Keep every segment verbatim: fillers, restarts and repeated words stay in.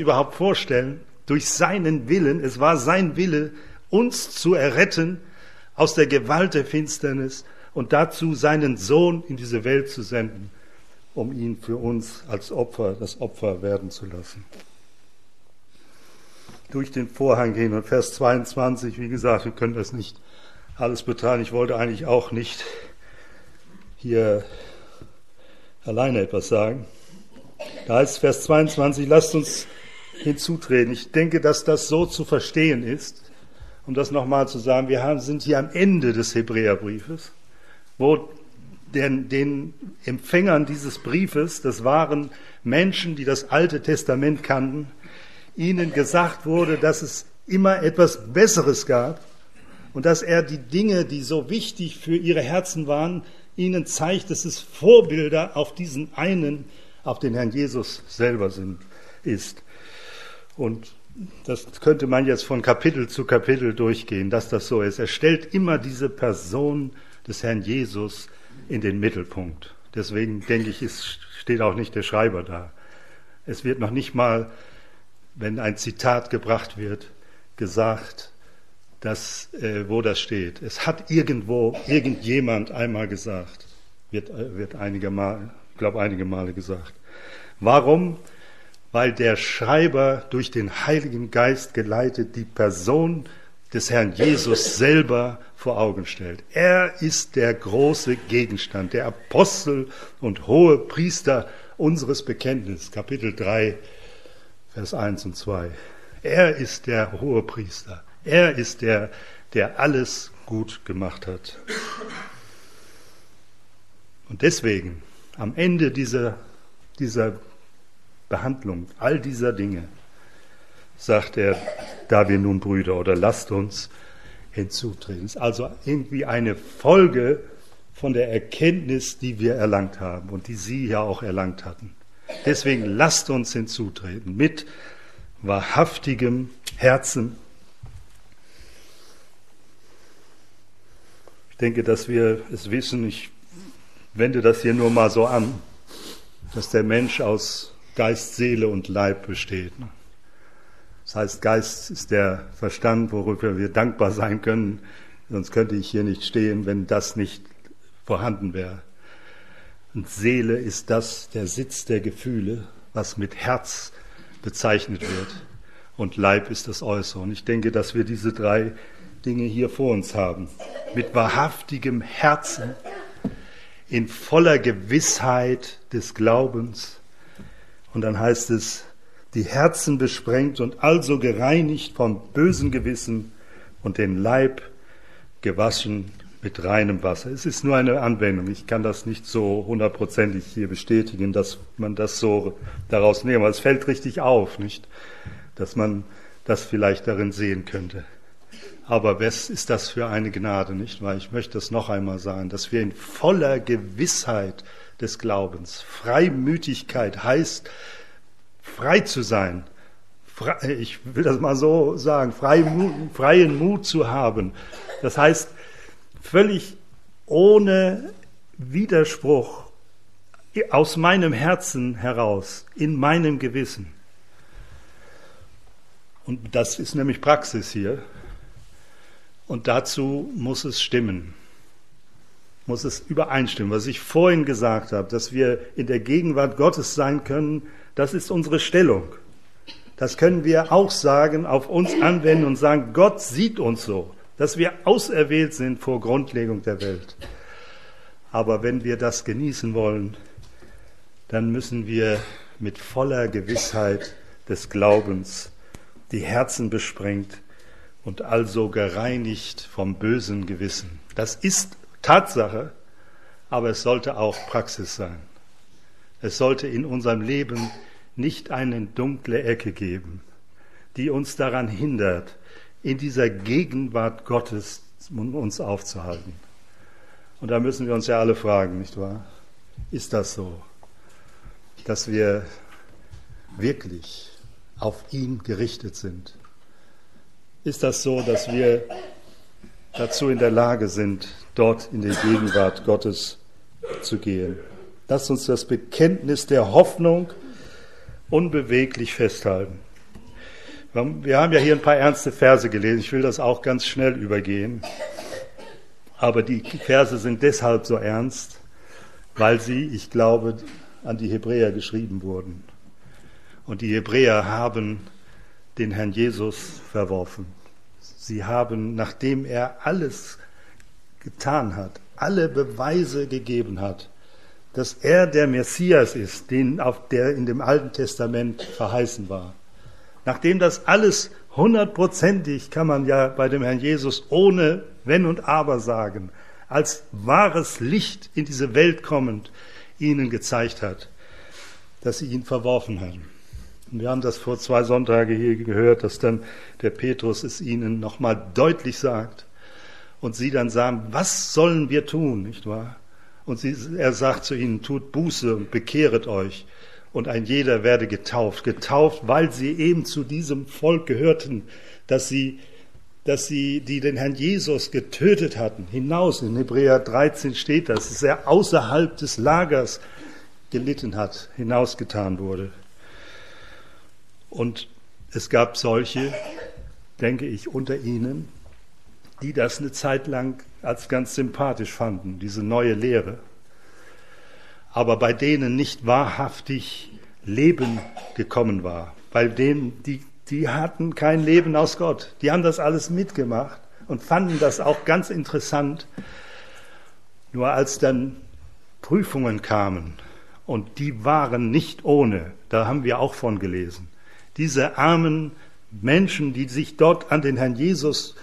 überhaupt vorstellen, durch seinen Willen, es war sein Wille, uns zu erretten aus der Gewalt der Finsternis und dazu seinen Sohn in diese Welt zu senden, um ihn für uns als Opfer, das Opfer werden zu lassen. Durch den Vorhang gehen und Vers zweiundzwanzig, wie gesagt, wir können das nicht alles betragen. Ich wollte eigentlich auch nicht hier alleine etwas sagen. Da heißt Vers zweiundzwanzig, lasst uns hinzutreten. Ich denke, dass das so zu verstehen ist, um das nochmal zu sagen, wir haben, sind hier am Ende des Hebräerbriefes, wo den, den Empfängern dieses Briefes, das waren Menschen, die das Alte Testament kannten, ihnen gesagt wurde, dass es immer etwas Besseres gab und dass er die Dinge, die so wichtig für ihre Herzen waren, ihnen zeigt, dass es Vorbilder auf diesen einen, auf den Herrn Jesus selber sind, ist. Und das könnte man jetzt von Kapitel zu Kapitel durchgehen, dass das so ist. Er stellt immer diese Person des Herrn Jesus in den Mittelpunkt. Deswegen denke ich, es steht auch nicht der Schreiber da. Es wird noch nicht mal, wenn ein Zitat gebracht wird, gesagt, dass, äh, wo das steht. Es hat irgendwo, irgendjemand einmal gesagt, wird, wird einige Mal, ich glaube einige Male gesagt. Warum? Weil der Schreiber durch den Heiligen Geist geleitet die Person des Herrn Jesus selber vor Augen stellt. Er ist der große Gegenstand, der Apostel und hohe Priester unseres Bekenntnisses, Kapitel drei, Vers eins und zwei. Er ist der hohe Priester. Er ist der, der alles gut gemacht hat. Und deswegen, am Ende dieser, dieser Behandlung, all dieser Dinge, sagt er, da wir nun Brüder oder lasst uns hinzutreten. Es ist also irgendwie eine Folge von der Erkenntnis, die wir erlangt haben und die Sie ja auch erlangt hatten. Deswegen lasst uns hinzutreten mit wahrhaftigem Herzen. Ich denke, dass wir es wissen, ich wende das hier nur mal so an, dass der Mensch aus Geist, Seele und Leib besteht. Das heißt, Geist ist der Verstand, worüber wir dankbar sein können, sonst könnte ich hier nicht stehen, wenn das nicht vorhanden wäre. Und Seele ist das, der Sitz der Gefühle, was mit Herz bezeichnet wird. Und Leib ist das Äußere. Und ich denke, dass wir diese drei Dinge hier vor uns haben. Mit wahrhaftigem Herzen, in voller Gewissheit des Glaubens. Und dann heißt es, die Herzen besprengt und also gereinigt vom bösen Gewissen und den Leib gewaschen mit reinem Wasser. Es ist nur eine Anwendung. Ich kann das nicht so hundertprozentig hier bestätigen, dass man das so daraus nehmen. Aber es fällt richtig auf, nicht? Dass man das vielleicht darin sehen könnte. Aber was ist das für eine Gnade, nicht? Weil ich möchte das noch einmal sagen, dass wir in voller Gewissheit des Glaubens, Freimütigkeit heißt, frei zu sein. Frei, ich will das mal so sagen, freien Mut, freien Mut zu haben. Das heißt, völlig ohne Widerspruch aus meinem Herzen heraus, in meinem Gewissen. Und das ist nämlich Praxis hier. Und dazu muss es stimmen, muss es übereinstimmen. Was ich vorhin gesagt habe, dass wir in der Gegenwart Gottes sein können, das ist unsere Stellung. Das können wir auch sagen, auf uns anwenden und sagen, Gott sieht uns so, dass wir auserwählt sind vor Grundlegung der Welt. Aber wenn wir das genießen wollen, dann müssen wir mit voller Gewissheit des Glaubens die Herzen besprengt und also gereinigt vom bösen Gewissen. Das ist Tatsache, aber es sollte auch Praxis sein. Es sollte in unserem Leben nicht eine dunkle Ecke geben, die uns daran hindert, in dieser Gegenwart Gottes uns aufzuhalten. Und da müssen wir uns ja alle fragen, nicht wahr? Ist das so, dass wir wirklich auf ihn gerichtet sind? Ist das so, dass wir dazu in der Lage sind, dort in die Gegenwart Gottes zu gehen? Lasst uns das Bekenntnis der Hoffnung unbeweglich festhalten. Wir haben ja hier ein paar ernste Verse gelesen. Ich will das auch ganz schnell übergehen. Aber die Verse sind deshalb so ernst, weil sie, ich glaube, an die Hebräer geschrieben wurden. Und die Hebräer haben den Herrn Jesus verworfen. Sie haben, nachdem er alles getan hat, alle Beweise gegeben hat, dass er der Messias ist, den auf der in dem Alten Testament verheißen war. Nachdem das alles hundertprozentig, kann man ja bei dem Herrn Jesus ohne Wenn und Aber sagen, als wahres Licht in diese Welt kommend ihnen gezeigt hat, dass sie ihn verworfen haben. Und wir haben das vor zwei Sonntagen hier gehört, dass dann der Petrus es ihnen nochmal deutlich sagt und sie dann sagen, was sollen wir tun, nicht wahr? Und sie, er sagt zu ihnen, tut Buße und bekehret euch. Und ein jeder werde getauft, getauft, weil sie eben zu diesem Volk gehörten, dass sie, dass sie, die den Herrn Jesus getötet hatten, hinaus. In Hebräer dreizehn steht das, dass er außerhalb des Lagers gelitten hat, hinausgetan wurde. Und es gab solche, denke ich, unter ihnen, die das eine Zeit lang als ganz sympathisch fanden, diese neue Lehre. Aber bei denen nicht wahrhaftig Leben gekommen war. Bei denen, die, die hatten kein Leben aus Gott. Die haben das alles mitgemacht und fanden das auch ganz interessant. Nur als dann Prüfungen kamen, und die waren nicht ohne, da haben wir auch von gelesen, diese armen Menschen, die sich dort an den Herrn Jesus,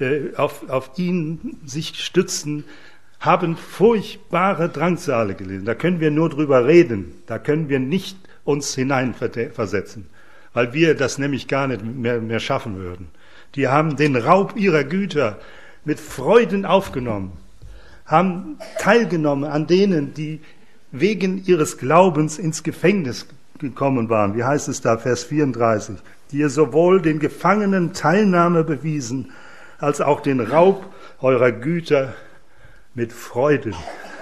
äh, auf, auf ihn sich stützen, haben furchtbare Drangsale gelesen. Da können wir nur drüber reden. Da können wir nicht uns hineinversetzen, weil wir das nämlich gar nicht mehr, mehr schaffen würden. Die haben den Raub ihrer Güter mit Freuden aufgenommen, haben teilgenommen an denen, die wegen ihres Glaubens ins Gefängnis gekommen waren. Wie heißt es da, Vers vierunddreißig? Die ihr sowohl den Gefangenen Teilnahme bewiesen, als auch den Raub eurer Güter mit Freude,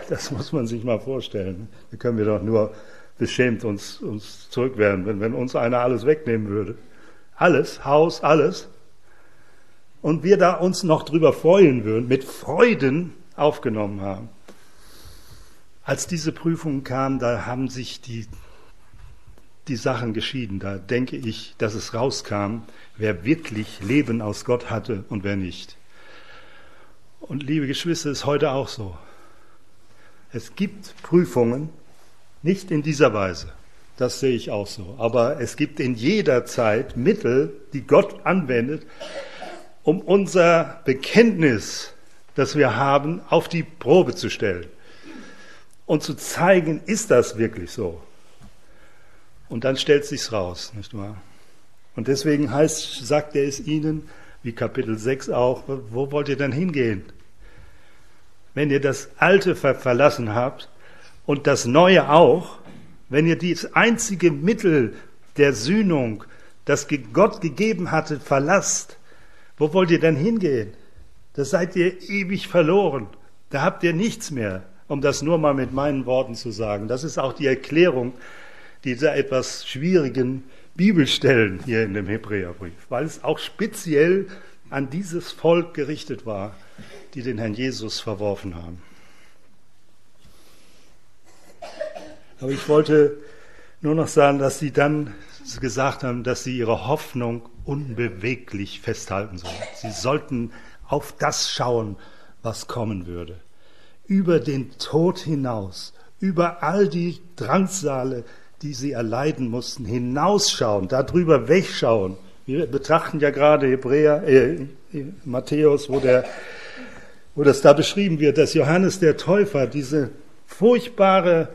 das muss man sich mal vorstellen. Da können wir doch nur beschämt uns, uns zurückwerfen, wenn, wenn uns einer alles wegnehmen würde. Alles, Haus, alles. Und wir da uns noch drüber freuen würden, mit Freuden aufgenommen haben. Als diese Prüfungen kamen, da haben sich die, die Sachen geschieden. Da denke ich, dass es rauskam, wer wirklich Leben aus Gott hatte und wer nicht. Und liebe Geschwister, ist heute auch so. Es gibt Prüfungen, nicht in dieser Weise, das sehe ich auch so, aber es gibt in jeder Zeit Mittel, die Gott anwendet, um unser Bekenntnis, das wir haben, auf die Probe zu stellen und zu zeigen, ist das wirklich so? Und dann stellt sich's raus, nicht wahr? Und deswegen heißt, sagt er es ihnen, wie Kapitel sechs auch, wo wollt ihr denn hingehen? Wenn ihr das Alte ver- verlassen habt und das Neue auch, wenn ihr dieses einzige Mittel der Sühnung, das Gott gegeben hatte, verlasst, wo wollt ihr denn hingehen? Da seid ihr ewig verloren. Da habt ihr nichts mehr, um das nur mal mit meinen Worten zu sagen. Das ist auch die Erklärung dieser etwas schwierigen Bibelstellen hier in dem Hebräerbrief, weil es auch speziell an dieses Volk gerichtet war, die den Herrn Jesus verworfen haben. Aber ich wollte nur noch sagen, dass sie dann gesagt haben, dass sie ihre Hoffnung unbeweglich festhalten sollen. Sie sollten auf das schauen, was kommen würde. Über den Tod hinaus, über all die Drangsale, die sie erleiden mussten, hinausschauen, darüber wegschauen. Wir betrachten ja gerade Hebräer, äh, Matthäus, wo, der, wo das da beschrieben wird, dass Johannes der Täufer diese furchtbare